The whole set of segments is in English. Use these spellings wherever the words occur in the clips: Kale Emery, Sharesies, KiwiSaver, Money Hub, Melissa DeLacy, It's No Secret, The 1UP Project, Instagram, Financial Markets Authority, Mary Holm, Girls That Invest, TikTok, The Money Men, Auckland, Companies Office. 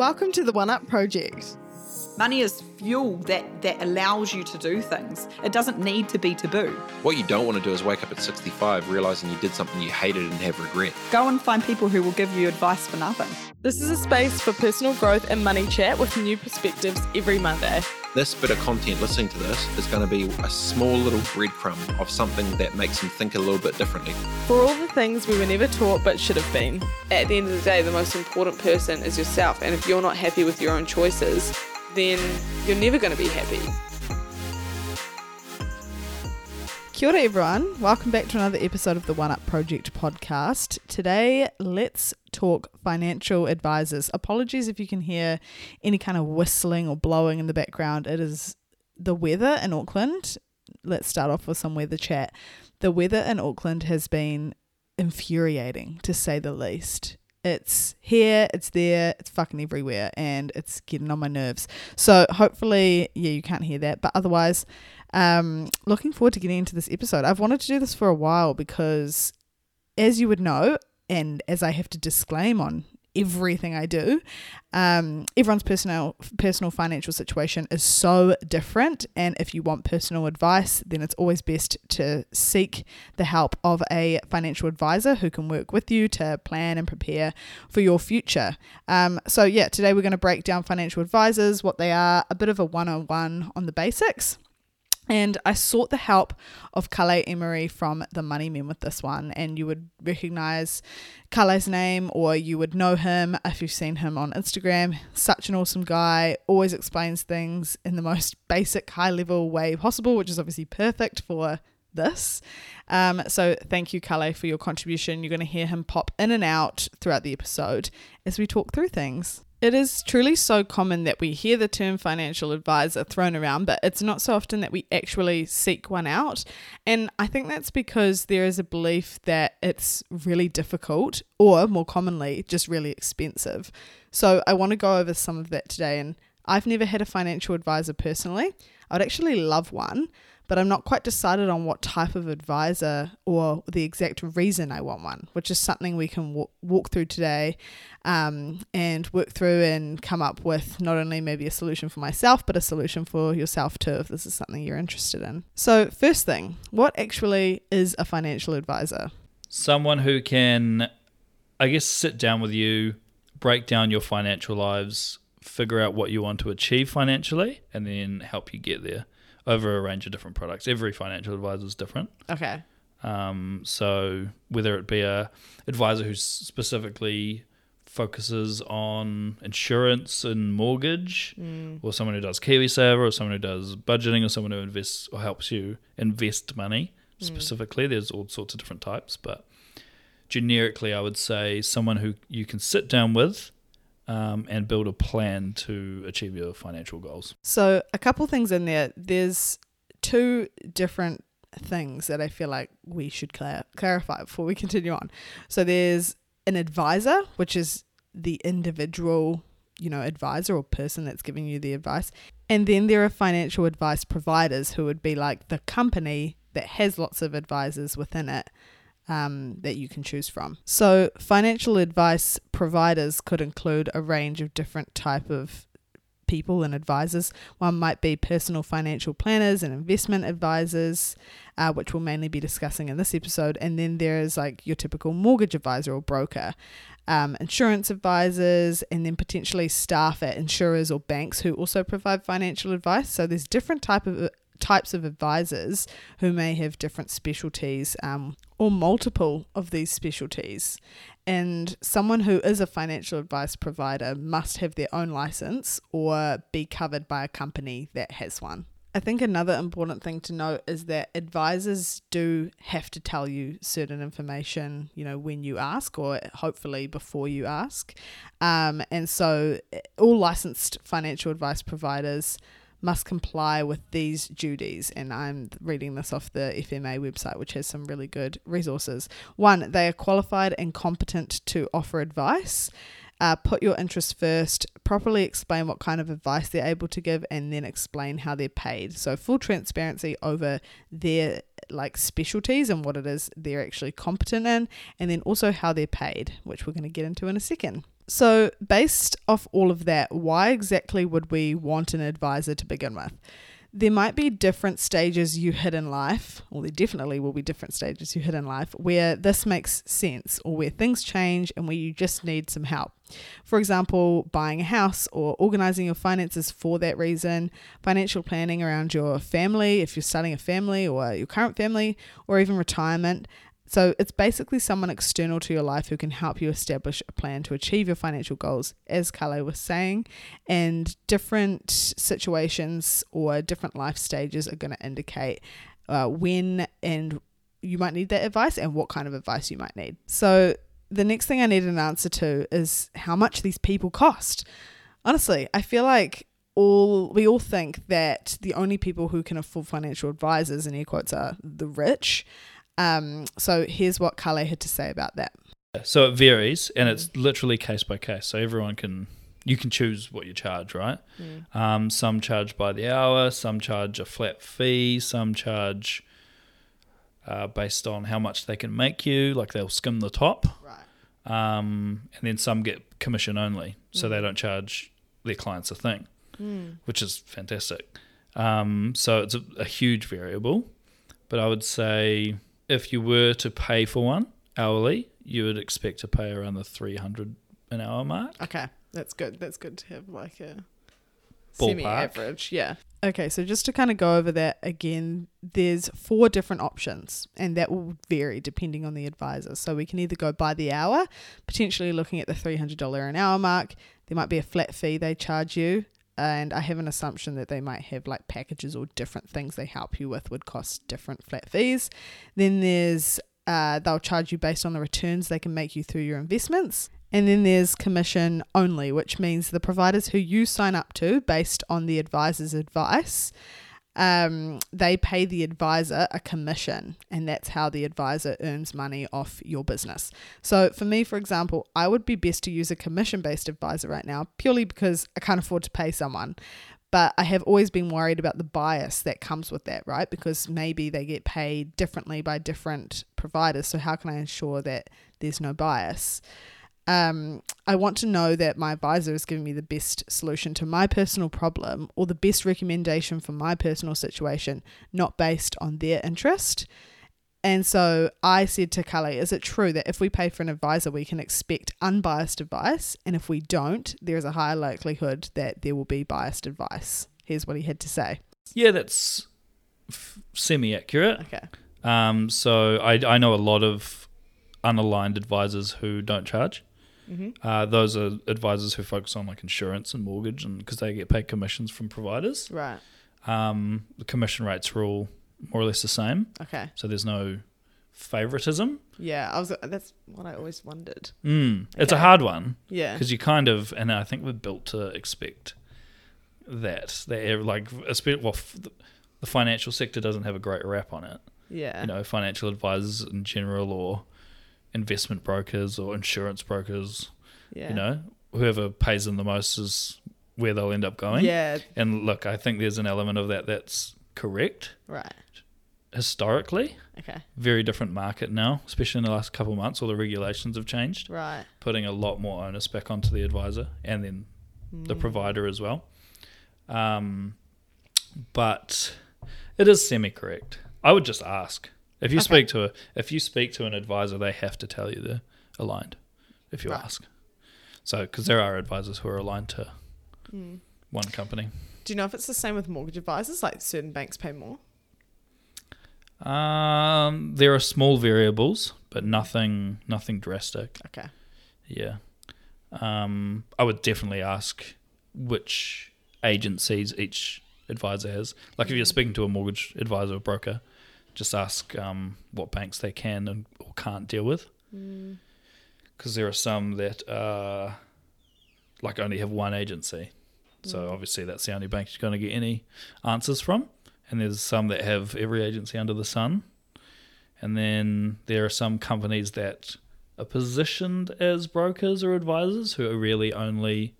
Welcome to the 1UP Project. Money is fuel that allows you to do things. It doesn't need to be taboo. What you don't want to do is wake up at 65 realising you did something you hated and have regret. Go and find people who will give you advice for nothing. This is a space for personal growth and money chat with new perspectives every Monday. This bit of content, listening to this, is going to be a small little breadcrumb of something that makes them think a little bit differently. For all the things we were never taught but should have been. At the end of the day, the most important person is yourself, and if you're not happy with your own choices, then you're never going to be happy. Kia ora everyone, welcome back to another episode of the 1UP Project podcast. Today, let's talk financial advisors. Apologies if you can hear any kind of whistling or blowing in the background. It is the weather in Auckland. Let's start off with some weather chat. The weather in Auckland has been infuriating, to say the least. It's here, it's there, it's fucking everywhere, and it's getting on my nerves. So hopefully, you can't hear that, but otherwise, looking forward to getting into this episode. I've wanted to do this for a while because, as you would know, and as I have to disclaim on everything I do, everyone's personal financial situation is so different, and if you want personal advice, then it's always best to seek the help of a financial advisor who can work with you to plan and prepare for your future. So today we're going to break down financial advisors, what they are, a bit of a 101 on the basics. And I sought the help of Kale Emery from The Money Men with this one. And you would recognize Kale's name, or you would know him if you've seen him on Instagram. Such an awesome guy. Always explains things in the most basic, high-level way possible, which is obviously perfect for this. So thank you, Kale, for your contribution. You're going to hear him pop in and out throughout the episode as we talk through things. It is truly so common that we hear the term financial advisor thrown around, but it's not so often that we actually seek one out. And I think that's because there is a belief that it's really difficult, or more commonly, just really expensive. So I want to go over some of that today. And I've never had a financial advisor personally. I'd actually love one, but I'm not quite decided on what type of advisor or the exact reason I want one, which is something we can walk through today and work through and come up with not only maybe a solution for myself, but a solution for yourself too, if this is something you're interested in. So first thing, what actually is a financial advisor? Someone who can, I guess, sit down with you, break down your financial lives, figure out what you want to achieve financially, and then help you get there over a range of different products. Every financial advisor is different. Okay. So whether it be a advisor who specifically focuses on insurance and mortgage, or someone who does KiwiSaver, or someone who does budgeting, or someone who invests or helps you invest money specifically. There's all sorts of different types, but generically I would say someone who you can sit down with and build a plan to achieve your financial goals. So a couple things in there. There's two different things that I feel like we should clarify before we continue on. So there's an advisor, which is the individual, advisor or person that's giving you the advice. And then there are financial advice providers, who would be like the company that has lots of advisors within it, that you can choose from. So financial advice providers could include a range of different type of people and advisors. One might be personal financial planners and investment advisors, which we'll mainly be discussing in this episode. And then there is like your typical mortgage advisor or broker, insurance advisors, and then potentially staff at insurers or banks who also provide financial advice. So there's different types of advisors who may have different specialties or multiple of these specialties. And someone who is a financial advice provider must have their own license or be covered by a company that has one. I think another important thing to note is that advisors do have to tell you certain information, when you ask, or hopefully before you ask. And so all licensed financial advice providers must comply with these duties, and I'm reading this off the FMA website, which has some really good resources. 1, they are qualified and competent to offer advice. Put your interests first, properly explain what kind of advice they're able to give, and then explain how they're paid. So full transparency over their specialties and what it is they're actually competent in, and then also how they're paid, which we're going to get into in a second. So based off all of that, why exactly would we want an advisor to begin with? There might be different stages you hit in life, or there definitely will be different stages you hit in life where this makes sense or where things change and where you just need some help. For example, buying a house or organizing your finances for that reason, financial planning around your family, if you're starting a family or your current family, or even retirement. So it's basically someone external to your life who can help you establish a plan to achieve your financial goals, as Kale was saying, and different situations or different life stages are going to indicate when and you might need that advice and what kind of advice you might need. So the next thing I need an answer to is how much these people cost. Honestly, I feel like we all think that the only people who can afford financial advisors, in air quotes, are the rich. So here's what Kale had to say about that. So it varies, and it's literally case by case. So everyone you can choose what you charge, right? Mm. Some charge by the hour, some charge a flat fee, some charge based on how much they can make you, like they'll skim the top. Right. And then some get commission only, so they don't charge their clients a thing, which is fantastic. So it's a huge variable, but I would say, if you were to pay for one hourly, you would expect to pay around the $300 an hour mark. Okay, that's good. That's good to have like a semi-average, yeah. Okay, so just to kind of go over that again, there's 4 different options, and that will vary depending on the advisor. So we can either go by the hour, potentially looking at the $300 an hour mark. There might be a flat fee they charge you. And I have an assumption that they might have like packages or different things they help you with would cost different flat fees. Then there's they'll charge you based on the returns they can make you through your investments. And then there's commission only, which means the providers who you sign up to based on the advisor's advice, they pay the advisor a commission, and that's how the advisor earns money off your business. So for me, for example, I would be best to use a commission-based advisor right now purely because I can't afford to pay someone. But I have always been worried about the bias that comes with that, right? Because maybe they get paid differently by different providers. So how can I ensure that there's no bias? I want to know that my advisor is giving me the best solution to my personal problem or the best recommendation for my personal situation, not based on their interest. And so I said to Kale, is it true that if we pay for an advisor, we can expect unbiased advice? And if we don't, there is a higher likelihood that there will be biased advice. Here's what he had to say. Yeah, that's semi-accurate. Okay. So I know a lot of unaligned advisors who don't charge. Mm-hmm. Those are advisors who focus on like insurance and mortgage, and because they get paid commissions from providers, right? The commission rates are all more or less the same. Okay, so there's no favoritism. Yeah, that's what I always wondered. Okay. It's a hard one. Yeah, because you kind of, and I think we're built to expect that they're like, well, the financial sector doesn't have a great rap on it. Yeah, you know, financial advisors in general, or investment brokers or insurance brokers, you know, whoever pays them the most is where they'll end up going. Yeah. And look, I think there's an element of that that's correct. Right. Historically. Okay. Very different market now, especially in the last couple of months. All the regulations have changed. Right. Putting a lot more onus back onto the advisor and then the provider as well. But it is semi-correct. I would just ask. If you speak to an advisor, they have to tell you they're aligned. If you ask, so because there are advisors who are aligned to one company. Do you know if it's the same with mortgage advisors? Like certain banks pay more. There are small variables, but nothing drastic. Okay. Yeah. I would definitely ask which agencies each advisor has. Like if you're speaking to a mortgage advisor or broker, just ask what banks they can and or can't deal with, because there are some that like only have one agency, so obviously that's the only bank you're going to get any answers from. And there's some that have every agency under the sun, and then there are some companies that are positioned as brokers or advisors who are really only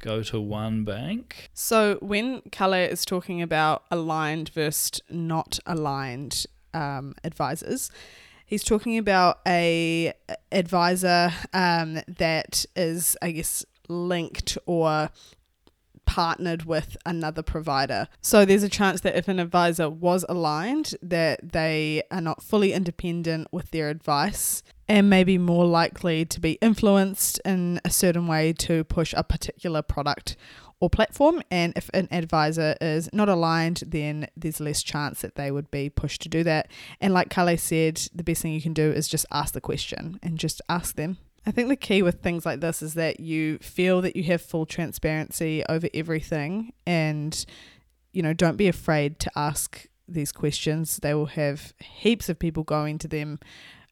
go to one bank. So when Kale is talking about aligned versus not aligned advisors, He's talking about a advisor that is, I guess, linked or partnered with another provider. So there's a chance that if an advisor was aligned, that they are not fully independent with their advice and maybe more likely to be influenced in a certain way to push a particular product or platform. And if an advisor is not aligned, then there's less chance that they would be pushed to do that. And like Kale said, the best thing you can do is just ask the question and just ask them. I think the key with things like this is that you feel that you have full transparency over everything, and, you know, don't be afraid to ask these questions. They will have heaps of people going to them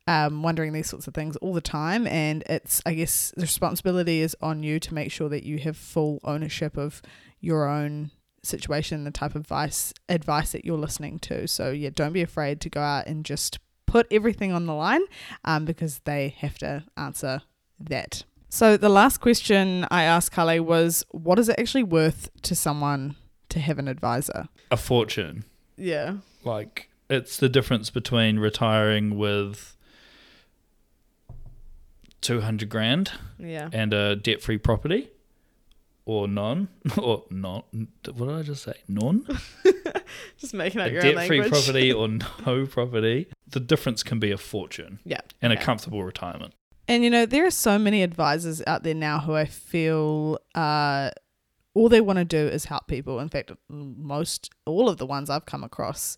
wondering these sorts of things all the time, and it's, I guess, the responsibility is on you to make sure that you have full ownership of your own situation, the type of advice that you're listening to. So yeah, don't be afraid to go out and just put everything on the line because they have to answer that. So the last question I asked Kale was, what is it actually worth to someone to have an advisor? A fortune. Yeah. Like, it's the difference between retiring with 200 grand and a debt-free property or none. Just making up your own language. Debt-free property or no property. The difference can be a fortune. Yeah. And a comfortable retirement. And, you know, there are so many advisors out there now who I feel all they want to do is help people. In fact, all of the ones I've come across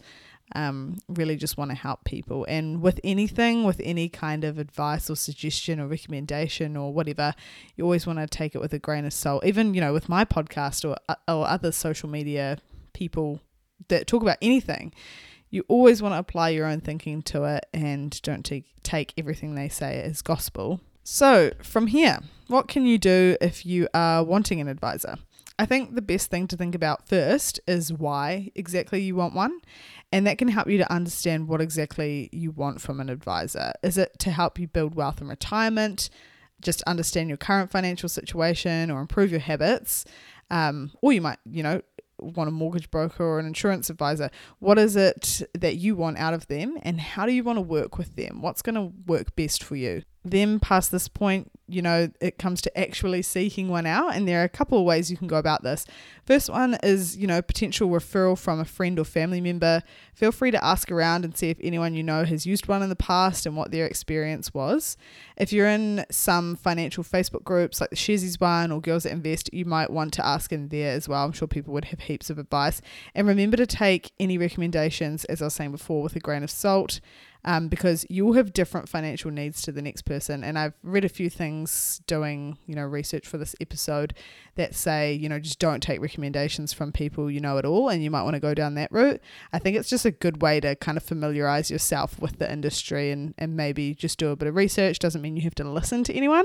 really just want to help people. And with anything, with any kind of advice or suggestion or recommendation or whatever, you always want to take it with a grain of salt. Even, you know, with my podcast or other social media people that talk about anything, you always want to apply your own thinking to it and don't take everything they say as gospel. So from here, what can you do if you are wanting an advisor? I think the best thing to think about first is why exactly you want one, and that can help you to understand what exactly you want from an advisor. Is it to help you build wealth in retirement, just understand your current financial situation or improve your habits, or you might, you know, want a mortgage broker or an insurance advisor? What is it that you want out of them, and how do you want to work with them? What's going to work best for you? Then past this point, you know, it comes to actually seeking one out, and there are a couple of ways you can go about this. First one is, you know, potential referral from a friend or family member. Feel free to ask around and see if anyone you know has used one in the past and what their experience was. If you're in some financial Facebook groups like the Sharesies one or Girls That Invest, you might want to ask in there as well. I'm sure people would have heaps of advice. And remember to take any recommendations, as I was saying before, with a grain of salt. Because you'll have different financial needs to the next person. And I've read a few things doing, you know, research for this episode that say, you know, just don't take recommendations from people you know at all, and you might want to go down that route. I think it's just a good way to kind of familiarize yourself with the industry and maybe just do a bit of research. Doesn't mean you have to listen to anyone,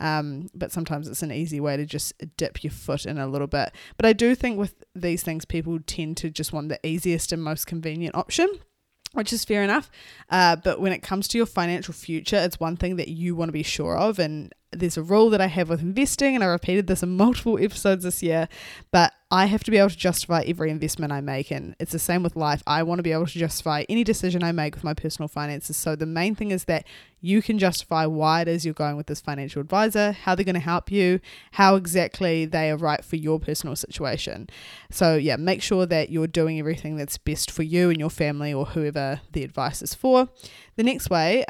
but sometimes it's an easy way to just dip your foot in a little bit. But I do think with these things, people tend to just want the easiest and most convenient option, which is fair enough. But when it comes to your financial future, it's one thing that you want to be sure of. And there's a rule that I have with investing, and I repeated this in multiple episodes this year, but I have to be able to justify every investment I make. And it's the same with life. I want to be able to justify any decision I make with my personal finances. So the main thing is that you can justify why it is you're going with this financial advisor, how they're going to help you, how exactly they are right for your personal situation. So yeah, make sure that you're doing everything that's best for you and your family or whoever the advice is for. The next way,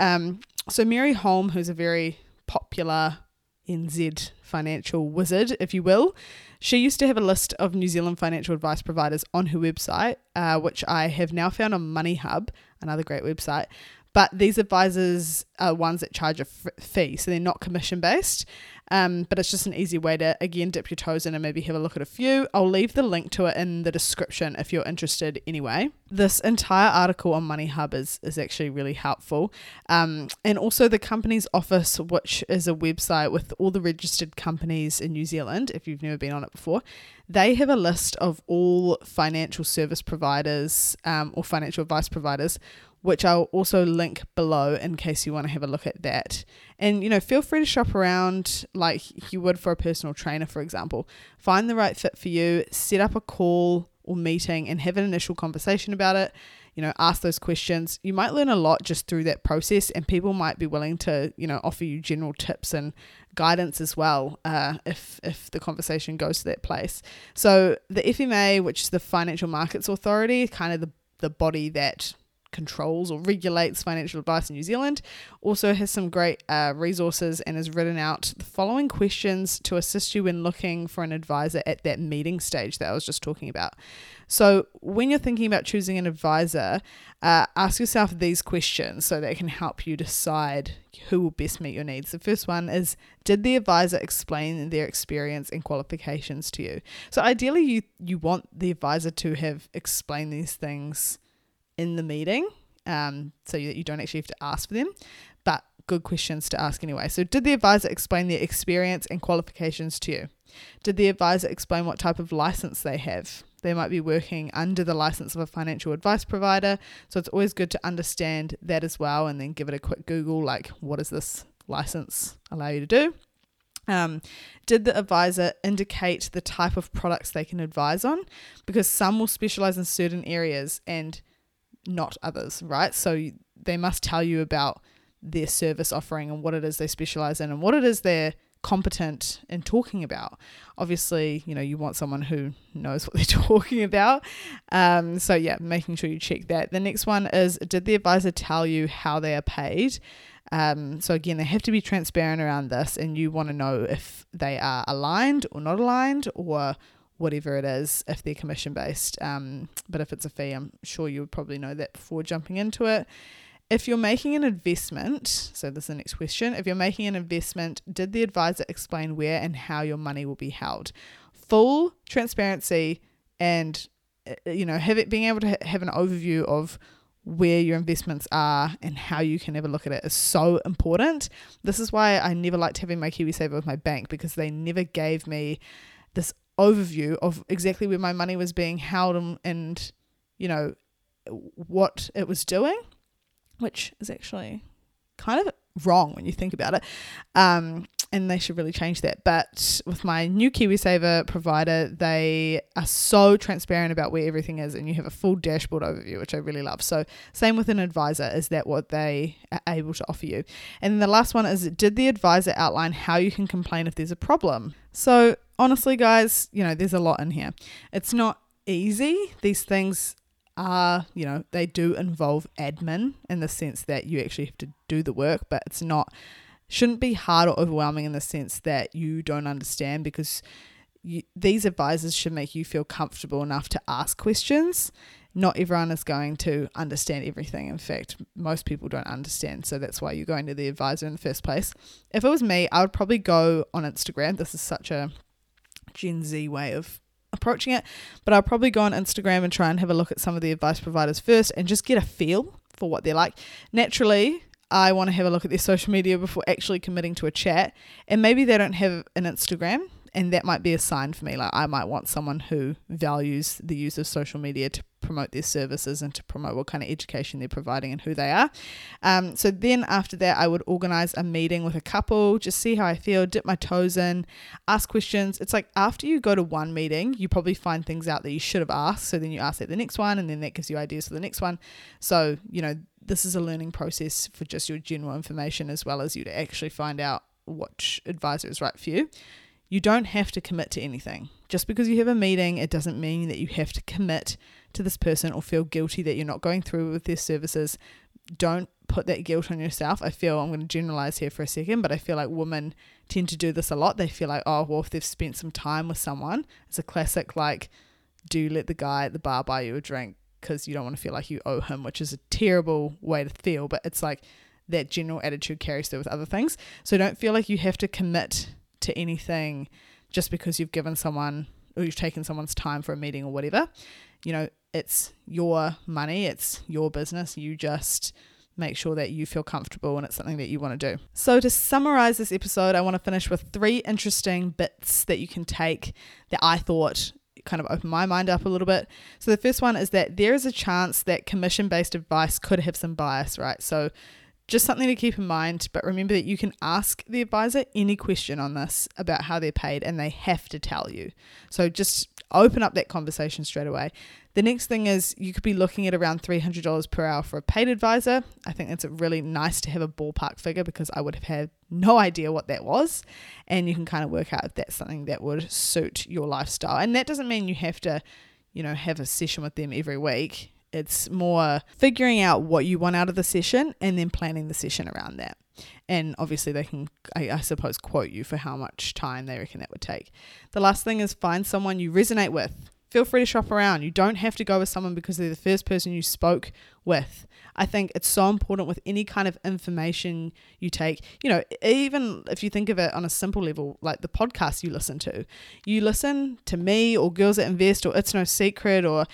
so Mary Holm, who's a very popular NZ financial wizard, if you will, she used to have a list of New Zealand financial advice providers on her website, which I have now found on Money Hub, another great website. But these advisors are ones that charge a fee, so they're not commission-based. But it's just an easy way to, again, dip your toes in and maybe have a look at a few. I'll leave the link to it in the description if you're interested anyway. This entire article on Money Hub is actually really helpful. And also the Companies Office, which is a website with all the registered companies in New Zealand, if you've never been on it before. They have a list of all financial service providers or financial advice providers, which I'll also link below in case you want to have a look at that. And, you know, feel free to shop around like you would for a personal trainer, for example. Find the right fit for you, set up a call or meeting and have an initial conversation about it. you know, ask those questions. You might learn a lot just through that process, and people might be willing to, you know, offer you general tips and guidance as well, if the conversation goes to that place. So the FMA, which is the Financial Markets Authority, kind of the body that controls or regulates financial advice in New Zealand, also has some great resources and has written out the following questions to assist you in looking for an advisor at that meeting stage that I was just talking about. So when you're thinking about choosing an advisor, ask yourself these questions so they can help you decide who will best meet your needs. The first one is, did the advisor explain their experience and qualifications to you? So ideally you want the advisor to have explained these things in the meeting, so that you don't actually have to ask for them, but good questions to ask anyway. So did the advisor explain their experience and qualifications to you? Did the advisor explain what type of license they have? They might be working under the license of a financial advice provider, so it's always good to understand that as well, and then give it a quick Google, like, what does this license allow you to do? Did the advisor indicate the type of products they can advise on? Because some will specialize in certain areas and not others, right? So they must tell you about their service offering and what it is they specialize in and what it is they're competent in talking about. Obviously, you know, you want someone who knows what they're talking about. So yeah, making sure you check that. The next one is, did the advisor tell you how they are paid? So again, they have to be transparent around this, and you want to know if they are aligned or not aligned, or whatever it is, if they're commission based. But if it's a fee, I'm sure you would probably know that before jumping into it. If you're making an investment, so this is the next question, if you're making an investment, did the advisor explain where and how your money will be held? Full transparency, and, you know, being able to have an overview of where your investments are and how you can ever look at it is so important. This is why I never liked having my KiwiSaver with my bank, because they never gave me this overview of exactly where my money was being held and you know what it was doing, which is actually kind of wrong when you think about it, and they should really change that. But with my new KiwiSaver provider, they are so transparent about where everything is, and you have a full dashboard overview, which I really love. So same with an advisor, is that what they are able to offer you? And the last one is, did the advisor outline how you can complain if there's a problem? So honestly, guys, you know, there's a lot in here. It's not easy. These things are, you know, they do involve admin in the sense that you actually have to do the work, but it's not, shouldn't be hard or overwhelming in the sense that you don't understand, because these advisors should make you feel comfortable enough to ask questions. Not everyone is going to understand everything. In fact, most people don't understand. So that's why you're going to the advisor in the first place. If it was me, I would probably go on Instagram. This is such a Gen Z way of approaching it, but I'll probably go on Instagram and try and have a look at some of the advice providers first and just get a feel for what they're like. Naturally, I want to have a look at their social media before actually committing to a chat, and maybe they don't have an Instagram, and that might be a sign for me. Like, I might want someone who values the use of social media to promote their services and to promote what kind of education they're providing and who they are. So then after that, I would organize a meeting with a couple, just see how I feel, dip my toes in, ask questions. It's like, after you go to one meeting, you probably find things out that you should have asked. So then you ask at the next one, and then that gives you ideas for the next one. So, you know, this is a learning process for just your general information, as well as you to actually find out what advisor is right for you. You don't have to commit to anything. Just because you have a meeting, it doesn't mean that you have to commit to this person or feel guilty that you're not going through with their services. Don't put that guilt on yourself. I'm going to generalize here for a second, but I feel like women tend to do this a lot. They feel like, oh, well, if they've spent some time with someone, it's a classic, like, do you let the guy at the bar buy you a drink because you don't want to feel like you owe him, which is a terrible way to feel, but it's like that general attitude carries through with other things. So don't feel like you have to commit to anything just because you've given someone or you've taken someone's time for a meeting or whatever. You know, it's your money, it's your business. You just make sure that you feel comfortable and it's something that you want to do. So to summarize this episode, I want to finish with 3 interesting bits that you can take that I thought kind of opened my mind up a little bit. So the first one is that there is a chance that commission-based advice could have some bias, right? So just something to keep in mind, but remember that you can ask the advisor any question on this about how they're paid, and they have to tell you. So just open up that conversation straight away. The next thing is you could be looking at around $300 per hour for a paid advisor. I think that's really nice to have a ballpark figure because I would have had no idea what that was. And you can kind of work out if that's something that would suit your lifestyle. And that doesn't mean you have to, you know, have a session with them every week. It's more figuring out what you want out of the session and then planning the session around that. And obviously they can, I suppose, quote you for how much time they reckon that would take. The last thing is find someone you resonate with. Feel free to shop around. You don't have to go with someone because they're the first person you spoke with. I think it's so important with any kind of information you take. You know, even if you think of it on a simple level, like the podcast you listen to me or Girls That Invest or It's No Secret or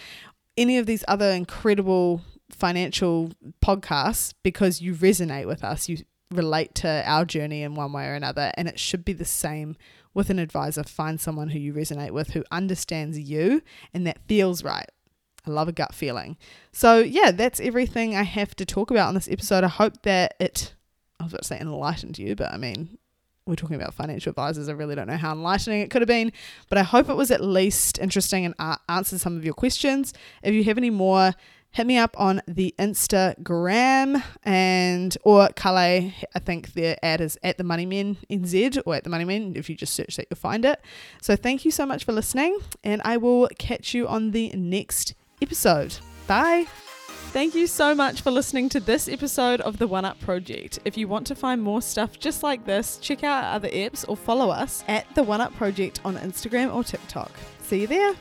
any of these other incredible financial podcasts because you resonate with us. You relate to our journey in one way or another, and it should be the same with an advisor. Find someone who you resonate with, who understands you, and that feels right. I love a gut feeling. So yeah, that's everything I have to talk about on this episode. I hope that it, I was about to say enlightened you, but I mean, we're talking about financial advisors. I really don't know how enlightening it could have been, but I hope it was at least interesting and answered some of your questions. If you have any more, hit me up on the Instagram and or Kale. I think their ad is at The Money Men NZ or at The Money Men. If you just search that, you'll find it. So thank you so much for listening, and I will catch you on the next episode. Bye. Thank you so much for listening to this episode of The 1UP Project. If you want to find more stuff just like this, check out our other apps or follow us at The 1UP Project on Instagram or TikTok. See you there.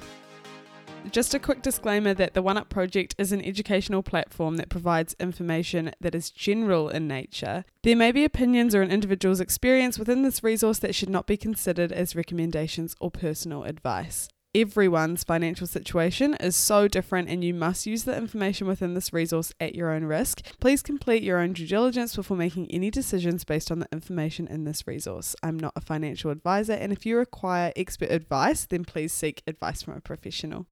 Just a quick disclaimer that The 1UP Project is an educational platform that provides information that is general in nature. There may be opinions or an individual's experience within this resource that should not be considered as recommendations or personal advice. Everyone's financial situation is so different, and you must use the information within this resource at your own risk. Please complete your own due diligence before making any decisions based on the information in this resource. I'm not a financial advisor, and if you require expert advice, then please seek advice from a professional.